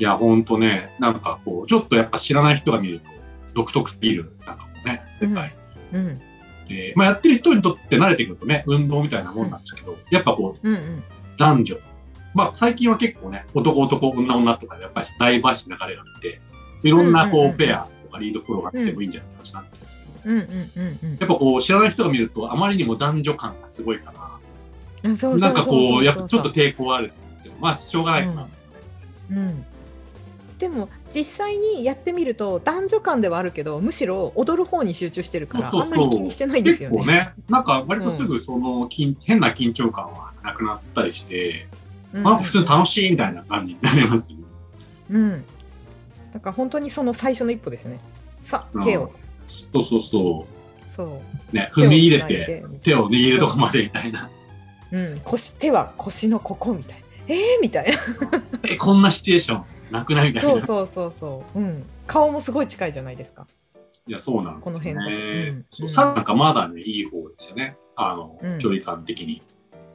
いやほんとね、なんかこうちょっとやっぱ知らない人が見ると独特すぎるなんかもね、世界、うんうん、で、まあ、やってる人にとって慣れてくるとね、運動みたいなもんなんですけど、やっぱこう、うんうん、男女、まあ最近は結構ね、男男女女とかやっぱりダイバーシティ流れがあって、いろんなこう、うんうんうん、ペアとかリードフォローがあってもいいんじゃないかなって感じなんですけど、やっぱこう知らない人が見るとあまりにも男女感がすごいから、うん、なんかこうやっぱちょっと抵抗あるっていうのは、まあしょうがないかな、うんうん、でも実際にやってみると男女間ではあるけど、むしろ踊る方に集中してるから、そうそうそう、あんまり気にしてないんですよね。結構ね、なんか割とすぐその、うん、変な緊張感はなくなったりして、うん、まあ、普通に楽しいみたいな感じになりますよね、うん、だから本当にその最初の一歩ですね。さあ、手を、そうそうそう、そう、ね、踏み入れて手を握るとこまでみたいな、うん、手は腰のここみたいな、みたいなこんなシチュエーションなくないみたいな。そうそうそう、うん、顔もすごい近いじゃないですか。いや、そうなんですね。この辺、うん、そう、なんかまだね、いい方ですよね、あの、うん、距離感的に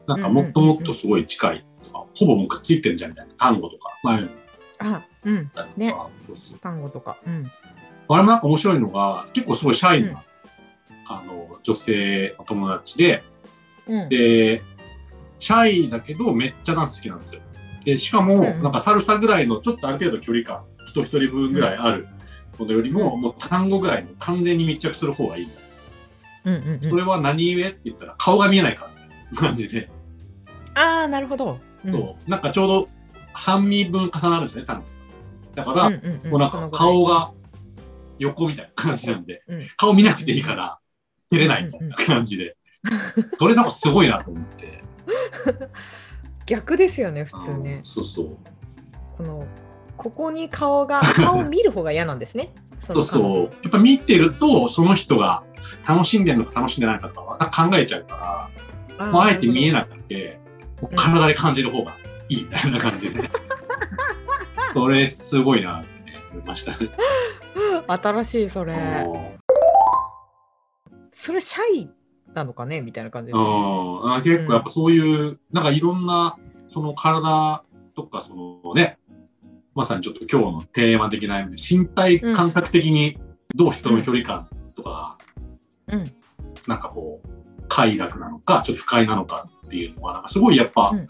なんかもっともっとすごい近いとか、うんうんうん、ほぼもうくっついてんじゃんみたいな、単語とか、うん、あ、うん、ね、単語とか、うん、あれもなんか面白いのが、結構すごいシャイな、うん、あの女性の友達で、うん、でシャイだけどめっちゃダンス好きなんですよ。でしかもなんかサルサぐらいのちょっとある程度距離感、人一人分ぐらいあることよりも、うん、もう単語ぐらいの完全に密着する方がいい、うんうんうん、それは何故って言ったら顔が見えないからみたいな感じで、ああ、なるほど、うん、そうなんかちょうど半身分重なるんですね、単語だから、うんうんうん、もうなんか顔が横みたいな感じなんで、うんうん、顔見なくていいから照れないみたいな感じで、それなんかすごいなと思って逆ですよね、普通ね。そうそう、ここに顔を見る方が嫌なんですねそうそう、やっぱ見てるとその人が楽しんでるのか楽しんでないかとか考えちゃうから、あえて見えなくて体で感じる方がいいみたいな感じで、うん、それすごいなって思いましたね新しい、それシャイなのかねみたいな感じです、ね、あ、結構やっぱそういう、うん、なんかいろんなその体とかそのね、まさにちょっと今日のテーマ的な身体感覚的にどう人の距離感とか、うんうん、なんかこう快楽なのかちょっと不快なのかっていうのはなんかすごいやっぱ、うん、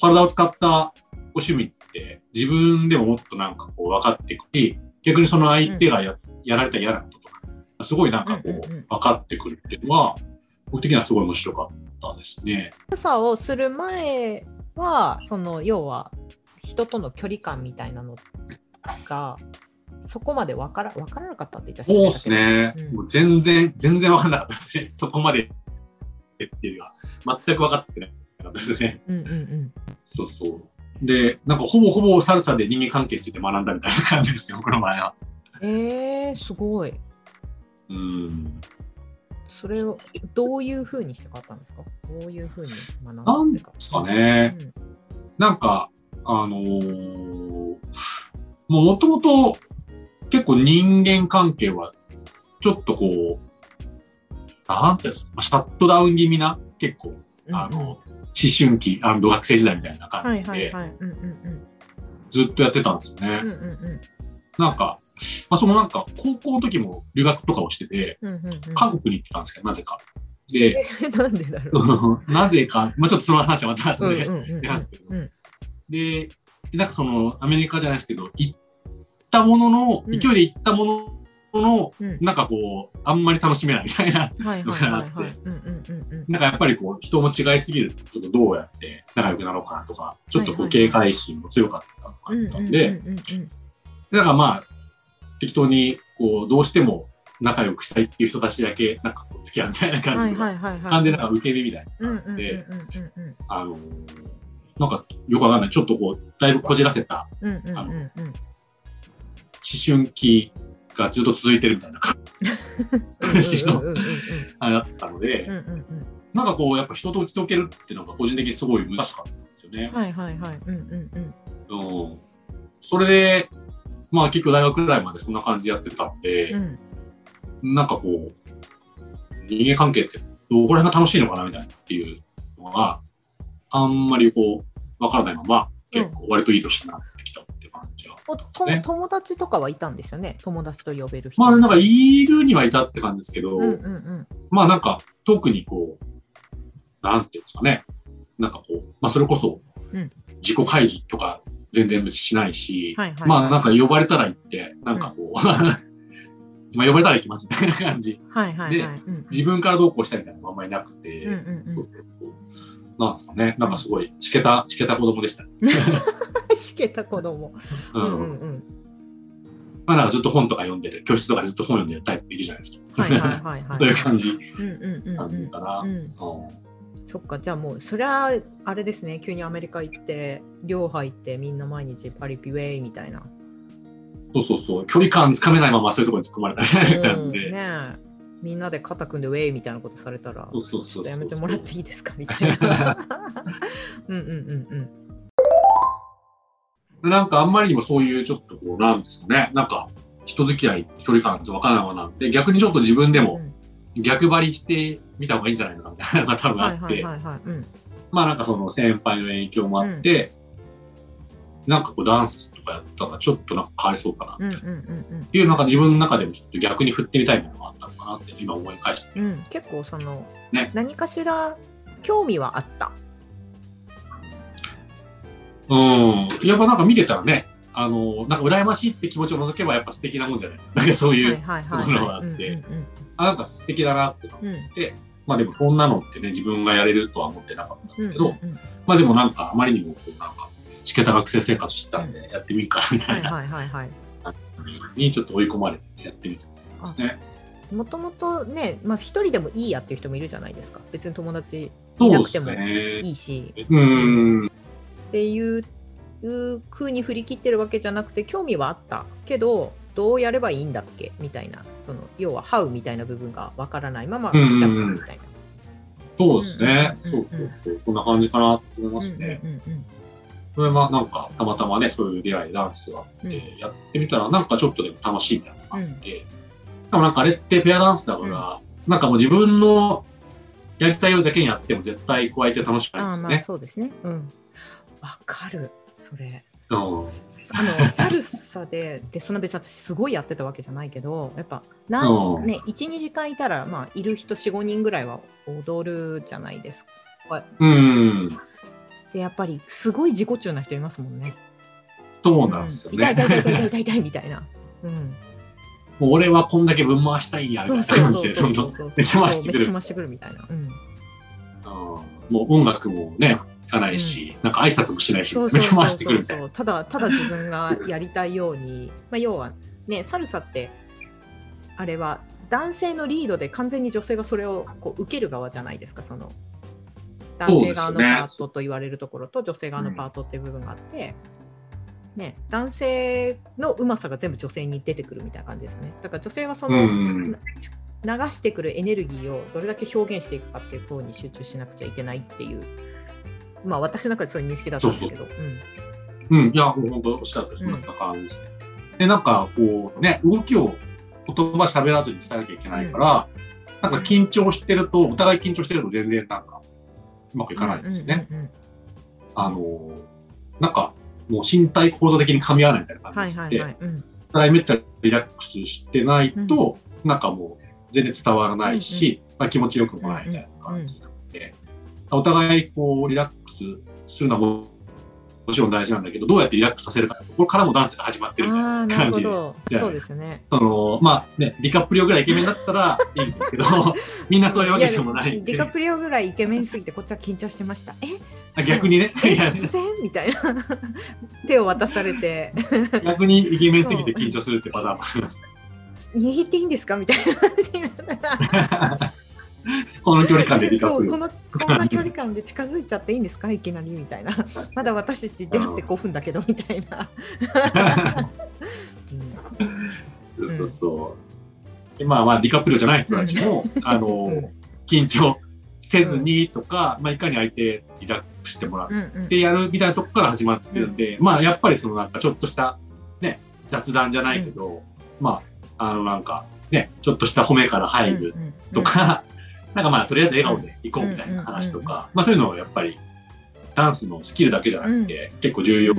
体を使ったお趣味って自分でももっとなんかこう分かっていくし、逆にその相手が やられた嫌なこととかすごいなんかこう、うんうんうん、分かってくるっていうのは僕的にはすごい面白かったですね。朝をする前はその要は人との距離感みたいなのがそこまで分からなかったって言ったそうですね、うん、もう全然分からなかったですね、そこまでっていうのは全く分かってなかったですね、うんうんうん、そうそうで、なんかほぼほぼサルサで人間関係について学んだみたいな感じですね、僕の前は。すごい、うん、それをどういう風にして買ったんですか？どういう風に学んだんですかね、うん、なんかもともと結構人間関係はちょっとこうなんていうんですか、シャットダウン気味な結構思春期&学生時代みたいな感じでずっとやってたんですよね、うんうんうん、なんかまあ、そのなんか高校の時も留学とかをしてて、うんうんうん、韓国に行ってたんですけど、なぜかでなんでだろうなぜか、まあ、ちょっとその話はまた後で出ますけど、でなんかそのアメリカじゃないですけど行ったものの、うん、勢いで行ったものの、うん、なんかこうあんまり楽しめないみたいなのがあって、なんかやっぱりこう人も違いすぎるとちょっとどうやって仲良くなろうかなとか、ちょっとこう警戒心も強かったのがあったんで、だからまあ適当にこうどうしても仲良くしたいっていう人たちだけなんか付き合うみたいな感じで、完全な受け身みたいな感じで、なんかよくわかんないちょっとこうだいぶこじらせた、うんうんうんうん、思春期がずっと続いてるみたいな感じのあれだったので、うんうんうん、なんかこうやっぱ人と打ち解けるっていうのが個人的にすごい難しかったんですよね。はいはいはい、うんうんうんうん、それでまあ結局大学ぐらいまでそんな感じでやってたんで、うん、なんかこう人間関係ってどこら辺が楽しいのかなみたいなっていうのがあんまりこう分からないまま結構割といい年になってきたって感じゃあ、ね、友達とかはいたんですよね。友達と呼べる人、まあ、なんかいるにはいたって感じですけど、うんうんうん、まあなんか特にこうなんていうんですかね、なんかこう、まあ、それこそ自己開示とか全然しないし、うんはいはいはい、まあなんか呼ばれたら行ってなんかこう、うん、まあ呼ばれたら行きますみたいな感じ、はいはいはい、で、うん、自分からどうこうしたいみたいなのがあんまりなくて、うんうんうん、そうそうそうなんですかね、なんかすごいしけた子供でした。しけた子供。うんうんうん。まあなんかずっと本とか読んでる、教室とかでずっと本読んでるタイプいるじゃないですか。はいはいはいはい、そういう感じ。感じかな。そっか、じゃあもうそりゃあれですね。急にアメリカ行って寮入ってみんな毎日パリピウェイみたいな。そうそうそう。距離感つかめないままそういうところに突っ込まれたみたいな感じで。うんね、みんなで肩組んでウェイみたいなことされたらそうそうそうそう、ちょっとやめてもらっていいですかみたいなうんうんうんうん。なんかあんまりにもそういうちょっとこうなんですかね、なんか人付き合い距離感と分からないものなんで、逆にちょっと自分でも逆張りしてみた方がいいんじゃないのかみたいなのが多分あって、まあなんかその先輩の影響もあって、うん、なんかこうダンスとかやったらちょっとなんか変わりそうかなみたいな、うんうんうんうん、いうなんか自分の中でもちょっと逆に振ってみたいものがあったのかなって今思い返して、うん、結構その、ね、何かしら興味はあった。うん、やっぱなんか見てたらね、なんか羨ましいって気持ちを除けばやっぱ素敵なもんじゃないですか。なんかそういうものがあって、あ、なんか素敵だなって思って、うん、まあでもそんなのってね自分がやれるとは思ってなかったんだけど、うんうんうん、まあでもなんかあまりにもこうなんかしけた学生生活してたんでやってみるかみたいな、はいはいはいはい、にちょっと追い込まれてやってみたんですね。もともとね、まあ、一人でもいいやっていう人もいるじゃないですか。別に友達いなくてもいいし、うんっていう風に振り切ってるわけじゃなくて、興味はあったけどどうやればいいんだっけみたいな、その要はハウみたいな部分がわからないまま来ちゃったみたいな。そうですね、そうそうそう、そんな感じかなと思いますね。うんうんうんうん、それはなんかたまたまねそういう出会いダンスがあって、うん、やってみたらなんかちょっとでも楽しいみたいなのがあって、うん、でもなんかあれってペアダンスだから、うん、なんかもう自分のやりたいようだけにやっても絶対こう相手楽しくないですよね。あ、まあそうですね、うん、わかるそれ。サルサでその別に私すごいやってたわけじゃないけど、やっぱ何人ね 1,2 時間いたら、まあいる人 4,5 人ぐらいは踊るじゃないですか。うんでやっぱりすごい自己中な人いますもんね。そうなんですよね、うん、痛いみたいな、うん、もう俺はこんだけ分回したいんやみたいな感じでどんどんめっちゃ回してくるみたいな、うん、あもう音楽もね聞かないし、うん、なんか挨拶もしないし、めっちゃ回してくるみたいな。ただ自分がやりたいようにまあ要はね、サルサってあれは男性のリードで完全に女性がそれをこう受ける側じゃないですか。その男性側のパートと言われるところと女性側のパートっていう部分があって、うんね、男性のうまさが全部女性に出てくるみたいな感じですね。だから女性はその、うん、流してくるエネルギーをどれだけ表現していくかっていう方に集中しなくちゃいけないっていう、まあ私の中でそういう認識だったんですけど、うん、うん、いや本当おっしゃるとおりそんな感じですね。でなんかこうね動きを言葉喋らずに伝えなきゃいけないから、うん、なんか緊張してるとお互い緊張してると全然なんかうまくいかないんですよね、うんうんうん、なんかもう身体構造的に噛み合わないみたいな感じで、はいはいはい、うん、だいめっちゃリラックスしてないと、うん、なんかもう全然伝わらないし、うんうん、まあ、気持ちよくもないみたいな感じなので、うんうん、お互いこうリラックスするのももちろん大事なんだけど、どうやってリラックスさせるかってところからもダンスが始まってるみたいな感じで、そうですね。そのまあね、ディカプリオぐらいイケメンだったらいいんですけどみんなそういうわけでもないんで、ディカプリオぐらいイケメンすぎてこっちは緊張してました。逆にね突然みたいな手を渡されて逆にイケメンすぎて緊張するってパターンもありますね。握っていいんですかみたいな感じになったらこの距離感でリカプリオこんな距離感で近づいちゃっていいんですかいきなりみたいなまだ私たち出会って5分だけどみたいな、うん、そうそう、今は、まあ、リカプリオじゃない人たちも、うん、緊張せずにとか、うん、まあ、いかに相手リラックスしてもらってやるみたいなとこから始まってるんで、うん、まあやっぱりそのなんかちょっとした、ね、雑談じゃないけど、うん、まあなんかねちょっとした褒めから入るとか、うんうんうん、なんかまあとりあえず笑顔で行こうみたいな話とか、まあそういうのをやっぱりダンスのスキルだけじゃなくて結構重要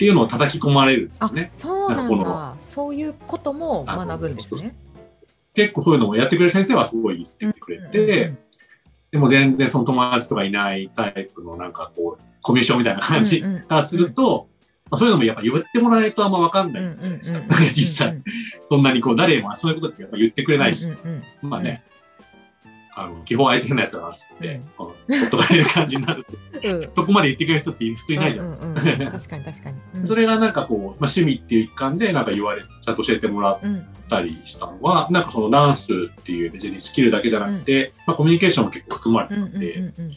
っていうのを叩き込まれるんですね。あ、そうなんだ。そういうことも学ぶんですね。結構そういうのをやってくれる先生はすごい言ってくれて、うんうん、でも全然その友達とかいないタイプのなんかこうコミュ障みたいな感じからすると、うんうんうん、まあ、そういうのもやっぱ言ってもらえないとあんま分かんないじゃないですか。実際そんなにこう誰もそういうことってやっぱ言ってくれないし、うんうんうん、まあね、基本相手変なやつだなっつってほっとかれる感じになるって、うん、そこまで言ってくれる人って普通いないじゃないですか、うんうんうん、確かに確かに、うん、それがなんかこう、まあ、趣味っていう一環でなんか言われちゃんと教えてもらったりしたのは、うん、なんかそのダンスっていう別にスキルだけじゃなくて、うん、まあ、コミュニケーションも結構含まれてたんで、うんうんうんうん、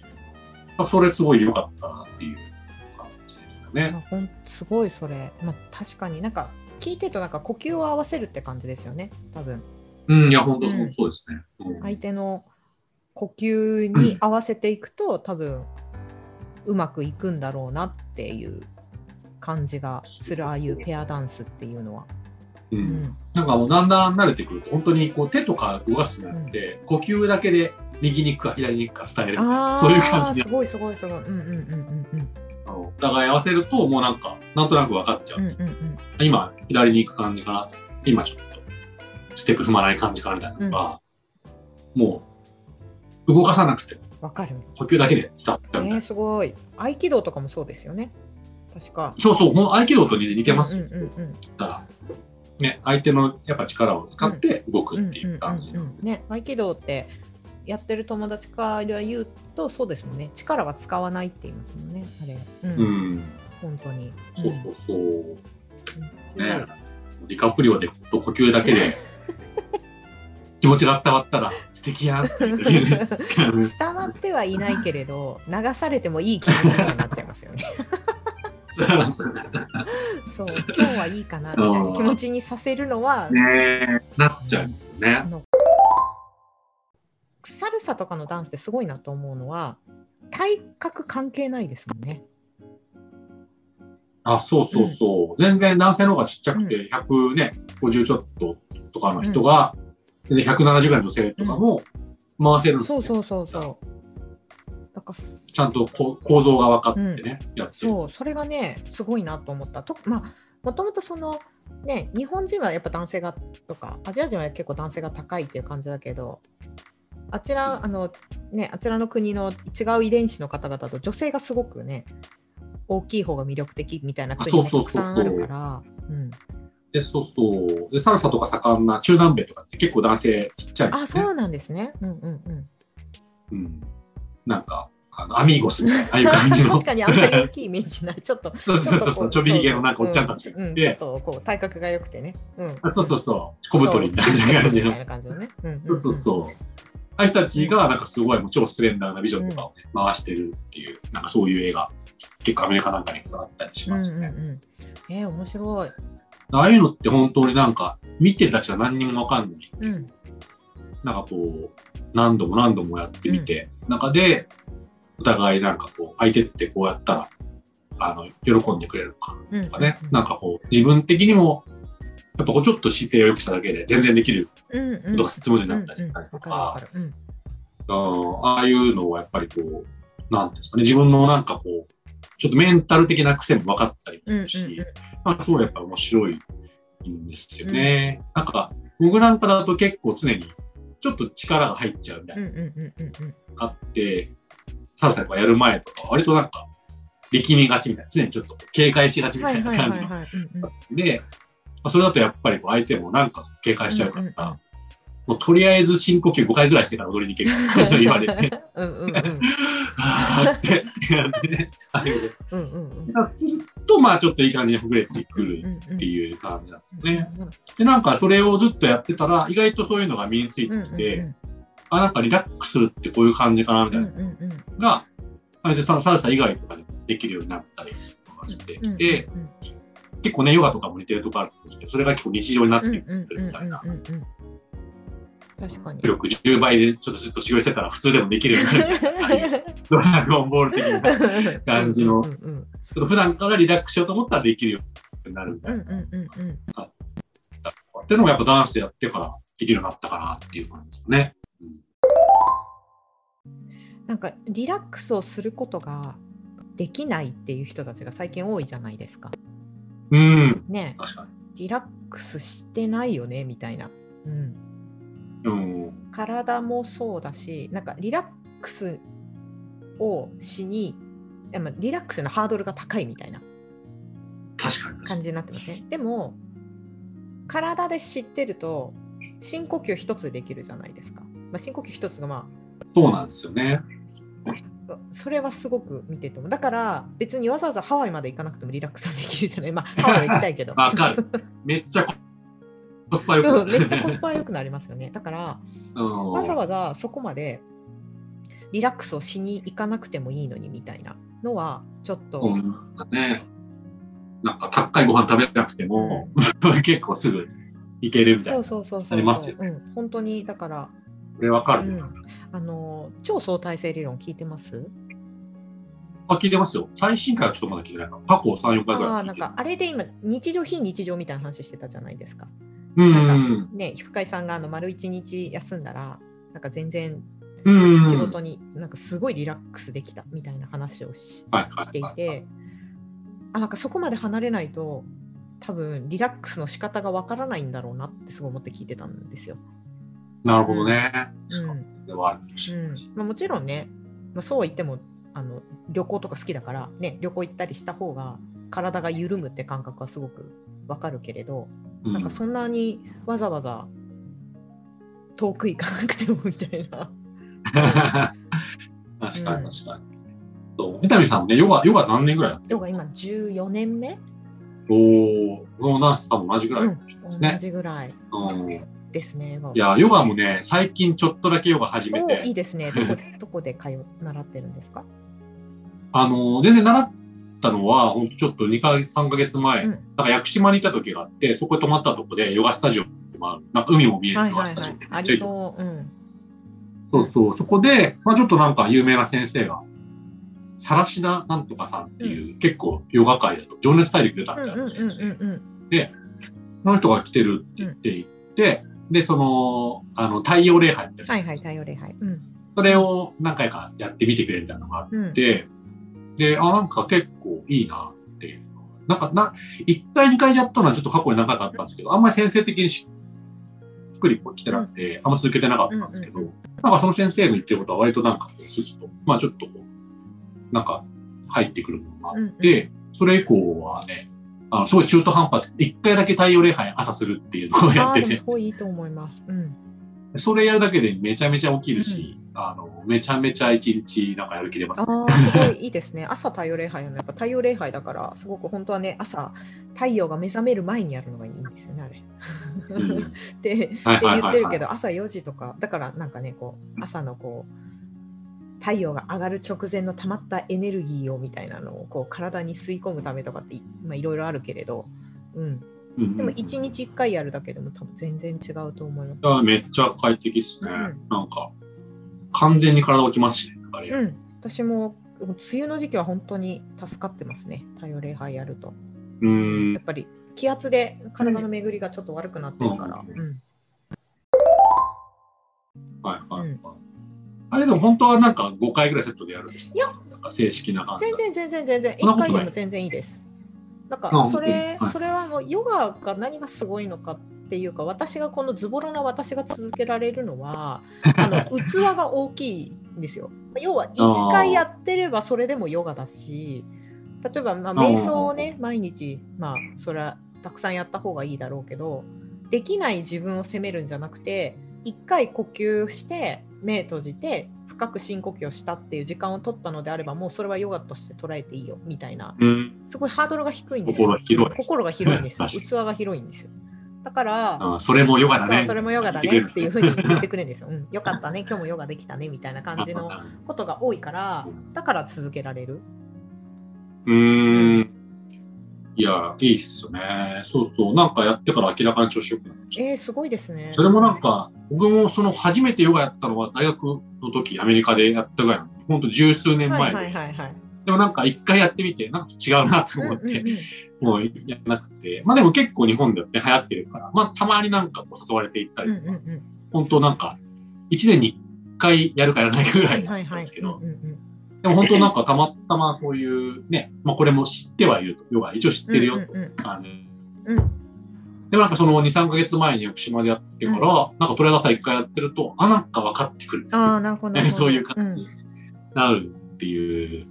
まあ、それすごい良かったなっていう感じですかね。ほんすごいそれ、まあ、確かになんか聞いてるとなんか呼吸を合わせるって感じですよね、多分。うん、いや本当そうですね、うん、相手の呼吸に合わせていくと、うん、多分うまくいくんだろうなっていう感じがする、ああいうペアダンスっていうのは、うんうん、なんかもうだんだん慣れてくると本当にこう手とか動かすので、うん、呼吸だけで右に行くか左に行くか伝えるみたいな、そういう感じで、すごいすごいすごい、うんうんうんうん、お互い合わせるともうなんかなんとなく分かっちゃう、うんうんうん、今左に行く感じかな、今ちょっとステップ踏まない感じかなみたいなのが、うん、もう動かさなくてわかる、呼吸だけで伝わったみたいな、すごい。合気道とかもそうですよね、確か。そうそう、もう合気道と似てますよ、うんうんうん、だからね、相手のやっぱ力を使って動くっていう感じ、うんうんうんうん、ね、合気道ってやってる友達から言うとそうですもんね、力は使わないって言いますもんね、あれ、うん、うん、本当に、うん、そうそうそう、うん、ね、ディカプリオで呼吸だけで気持ちが伝わったら素敵やんっていう伝わってはいないけれど流されてもいい気持ちになっちゃいますよねそう、今日はいいかなみたいな気持ちにさせるのは、ね、なっちゃうんですよね。サルサとかのダンスってすごいなと思うのは体格関係ないですもんね。あ、そうそうそう、うん、全然男性の方がちっちゃくて、うん、150ちょっととかの人が、うん、で170ぐらいの女性とかも回せるんですよ、ね、うん、そうそうそう、なんかちゃんと構造が分かってね、うん、やってる。そう、それがねすごいなと思ったと、まあ、もともとそのね日本人はやっぱ男性がとかアジア人は結構男性が高いっていう感じだけど、あちらの国の違う遺伝子の方々と女性がすごくね大きい方が魅力的みたいな国もたくさんあるから、で、そうそう。で、サルサとか盛んな中南米とかって結構男性ちっちゃいんですね。あ、そうなんですね。うんうんうん。うん。なんか、アミーゴスみたいな、ああいう感じの。確かにあんまり大きいイメージない。ちょっと。そうそうそう。ちょびひげのなんかおっちゃんたちがいて。ちょっとこう、体格が良くてね。うん。あ、そうそうそう。小太りみたいな感じの。みたいな感じのね。そうそうそう。ああいう人たちがなんかすごいもう超スレンダーなビジョンとかをね、うん、回してるっていう、なんかそういう映画、結構アメリカなんかにあったりしますね。うんうんうん、面白い。ああいうのって本当になんか見てるだけじゃ何にも分かんない、うん、なんかこう何度も何度もやってみて、うん、中でお互いなんかこう相手ってこうやったら喜んでくれるのかとかね、うんうんうん、なんかこう自分的にもやっぱこうちょっと姿勢を良くしただけで全然できることがつもりになったりとか、ああいうのをやっぱりこうなんですかね、自分のなんかこうちょっとメンタル的な癖も分かったりするし、うんうんうん、まあ、すごいやっぱ面白いんですよね、うん、なんか僕なんかだと結構常にちょっと力が入っちゃうみたいな、うんうんうんうん、あってサルサとかやる前とか割となんか力みがちみたいな、常にちょっと警戒しがちみたいな感じので、それだとやっぱりこう相手もなんか警戒しちゃうから、うんうんうん、もうとりあえず深呼吸5回ぐらいしてから踊りに行けるって言われてうんうん、うん、はぁってやってね、あれで、するとまあちょっといい感じにほぐれてくるっていう感じなんですね、うんうんうん、でなんかそれをずっとやってたら意外とそういうのが身についてきて、うんうんうん、あ、なんかリラックスするってこういう感じかなみたいな、うんうんうん、がサルサ以外とかでもできるようになったりとかしてきて、うんうんうん、結構ねヨガとかも似てるとこあると思うんですけど、それが結構日常になってくるみたいな、確かに記録10倍でちょっとずっと修行してたら普通でもできるようになるドラゴンボール的な感じのうんうん、うん、ちょっと普段からリラックスしようと思ったらできるようになるみたいな、うんうんうんうん、っていうのもやっぱダンスでやってからできるようになったかなっていう感じですね、うん、なんかリラックスをすることができないっていう人たちが最近多いじゃないですか。うんね、確かにリラックスしてないよねみたいな、うんうん、体もそうだし、なんかリラックスをしにリラックスのハードルが高いみたいな感じになってますね。でも体で知ってると深呼吸一つできるじゃないですか、深呼吸一つがそうなんですよね。それはすごく見てても、だから別にわざわざハワイまで行かなくてもリラックスできるじゃない、ハワイは行きたいけどわかる、めっちゃコスパ良くなる、めっちゃコスパ良くなりますよね。だからわざわざそこまでリラックスをしに行かなくてもいいのにみたいなのはちょっと、ね、なんか高いご飯食べなくても、うん、結構すぐ行けるみたいな、そうありますよね、うん、本当に。だからこれわかる、ね、超相対性理論聞いてます？聞いてますよ。最新回はちょっとまだ聞いてないから過去 3,4 回ぐらい聞いてる。なんかあれで今日常非日常みたいな話してたじゃないですか。なんかね、深井さんが丸1日休んだらなんか全然仕事になんかすごいリラックスできたみたいな話を していて、なんかそこまで離れないと多分リラックスの仕方がわからないんだろうなってすごい思って聞いてたんですよ。なるほどね、もちろんね、そうは言っても旅行とか好きだから、ね、旅行行ったりした方が体が緩むって感覚はすごくわかるけれど、なんかそんなにわざわざ遠く行かなくてもみたいな確かに確かに、三谷さんもね、ヨガ何年ぐらいやってるんですか？ヨガ今14年目。おお、ナースさんも同じぐらいですね、同じぐらいですね。いや、ヨガもね、最近ちょっとだけヨガ始めて。いいですね。どこで習ってるんですか？全然習ったのはほんとちょっと2ヶ月3ヶ月前、なんか屋久島にいた時があって、そこで泊まったとこでヨガスタジオ、なんか海も見えるヨガスタジオってめっちゃいい、そうそこで、ちょっとなんか有名な先生がサラシダなんとかさんっていう、結構ヨガ界だと情熱大陸出たみたいな先生で、その人が来てるって言っていて、でその太陽礼拝みたいな、太陽礼拝、それを何回かやってみてくれみたいなのがあって、でなんか結構いいなっていう、なんか1回2回やったのはちょっと過去に長かったんですけど、あんまり先生的にしっくり来てなくて、あんまり続けてなかったんですけど、なんかその先生の言ってることは割となんかスッとちょっとなんか入ってくるものがあって、それ以降はね、すごい中途半端です。1回だけ太陽礼拝朝するっていうのをやってて、すごいいいと思います、それやるだけでめちゃめちゃ起きるし、めちゃめちゃ一日なんかやる気出ますね。すごいいいですね。朝太陽礼拝の、やっぱ太陽礼拝だからすごく本当はね、朝太陽が目覚める前にやるのがいいんですよね、あれって言ってるけど、朝4時とかだから、なんかね、こう朝のこう太陽が上がる直前の溜まったエネルギーをみたいなのをこう体に吸い込むためとかっていろいろあるけれど、でも1日1回やるだけでも多分全然違うと思います。めっちゃ快適ですね、なんか完全に体起きますし、私も梅雨の時期は本当に助かってますね、太陽礼拝やると。やっぱり気圧で体の巡りがちょっと悪くなってるから、あれでも本当はなんか5回ぐらいセットでやるんですか？いや、なんか正式な感じ。全然1回でも全然いいです。なんかそれはもうヨガが何がすごいのかっていうか、私がこのズボロな私が続けられるのは器が大きいんですよ。要は1回やってればそれでもヨガだし、例えば瞑想をね、毎日それはたくさんやった方がいいだろうけど、できない自分を責めるんじゃなくて、1回呼吸して目閉じて深く深呼吸をしたっていう時間を取ったのであれば、もうそれはヨガとして捉えていいよみたいな、すごいハードルが低いんですよ。心が広いんですよ。器が広いんですよ。だから、それもヨガだね。それもヨガだねっていうふうに言ってくれるんですよ。よかったね、今日もヨガできたねみたいな感じのことが多いから、だから続けられる。いや、いいっすよね。そう、なんかやってから明らかに調子よくなって。すごいですね。それもなんか、僕もその初めてヨガやったのは大学の時、アメリカでやったぐらいの、ほんと十数年前で。でもなんか一回やってみて、なんか違うなと思って、もうやらなくて。でも結構日本ではね、流行ってるから、たまになんかこう誘われていったりとか、ほんとなんか、1年に1回やるかやらないかぐらいなんですけど、でも本当なんかたまたまそういうね、まあ、これも知ってはいると、ヨガ一応知ってるよと、でもなんかその 2,3 ヶ月前に福島でやってから、なんかトレーダーさん1回やってると、あ、なんか分かってくる、あ、なるほどそういう感じになるっていう、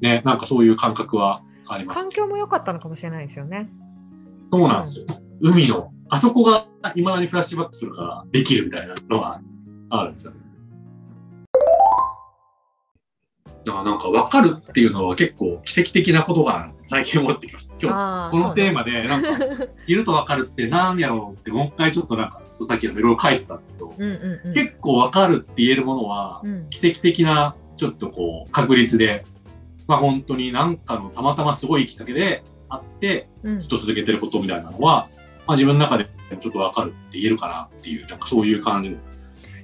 ね、なんかそういう感覚はあります、ね、環境も良かったのかもしれないですよね。そうなんですよ、うん、海のあそこがいまだにフラッシュバックするからできるみたいなのがあるんですよね。なんか分かるっていうのは結構奇跡的なことが最近思ってきました。今日このテーマでなんかいると分かるって何やろうってもう一回ちょっとなんかさっきのいろいろ書いてたんですけど、結構分かるって言えるものは奇跡的なちょっとこう確率で、まあ本当に何かのたまたますごいきっかけであってずっと続けてることみたいなのは、まあ、自分の中でちょっと分かるって言えるかなっていう、なんかそういう感じで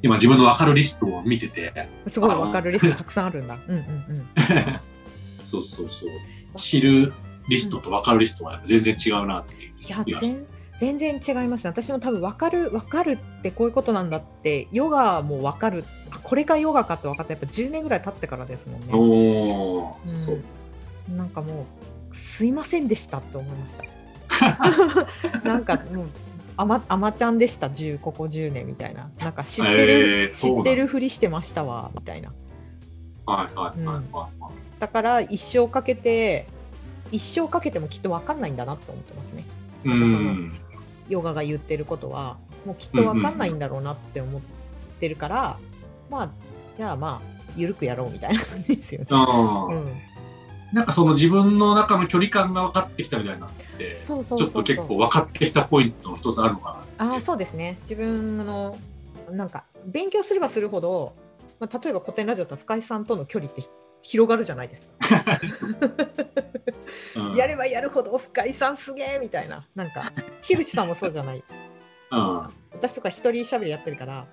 今自分の分かるリストを見てて、すごい分かるリストたくさんあるんだそうそうそう、知るリストと分かるリストは全然違うなっていう、いや全然違いますね。私も多分分かるってこういうことなんだって、ヨガも分かる、これがヨガかって分かった、やっぱ10年ぐらい経ってからですもんね。お、うん、そう、なんかもうすいませんでしたって思いましたなんかもうあまちゃんでした、ここ10年みたいな、なんか知ってるふりしてましたわみたいな、はいはいはいはい、うん、だから一生かけてもきっと分かんないんだなと思ってますね。なんかそのヨガが言ってることはもうきっと分かんないんだろうなって思ってるから、うんうん、まあじゃあまあゆるくやろうみたいな感じですよね。なんかその自分の中の距離感が分かってきたみたいになって、ちょっと結構分かってきたポイントの一つあるのかな。あ、そうですね。自分のなんか勉強すればするほど、まあ、例えば古典ラジオと深井さんとの距離って広がるじゃないですか、うん、やればやるほど深井さんすげーみたいな、なんか樋口さんもそうじゃない、うん、私とか一人喋りやってるから、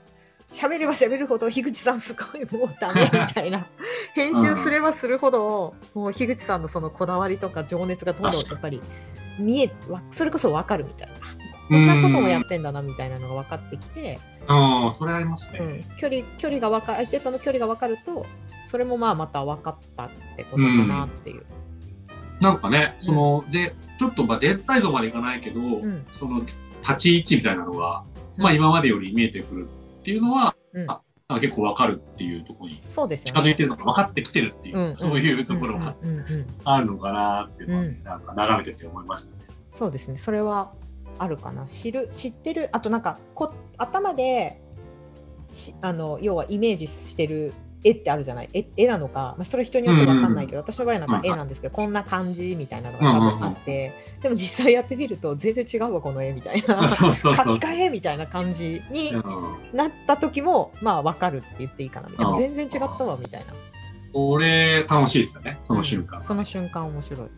喋れば喋るほど樋口さんすごいもうダメみたいな編集すればするほどもう樋口さんのそのこだわりとか情熱がどんどんやっぱりそれこそ分かるみたいな、こんなこともやってんだなみたいなのが分かってきて、あ、それありますね、うん、距離が分かる、相手との距離が分かるとそれもまあまた分かったってことかなっていう、なんかね、その、ちょっとまあ全体像までいかないけど、その立ち位置みたいなのが、まあ、今までより見えてくるっていうのは、なんか結構分かるっていうところに近づいてるのか、分かってきてるっていう、そういうところがあるのかなっていうのは、なんか眺めてて思いましたね。そうですね、それはあるかな。知ってる、あとなんか頭で要はイメージしてる絵ってあるじゃない、絵なのか、まあ、それ人によって分かんないけど、私の場合なんか絵なんですけど、こんな感じみたいなのが多分あって、でも実際やってみると全然違うわこの絵みたいな、描き換えみたいな感じになった時も、まあ分かるって言っていいかなみたいな、全然違ったわみたいな。これ楽しいですよね、その瞬間。その瞬間面白い。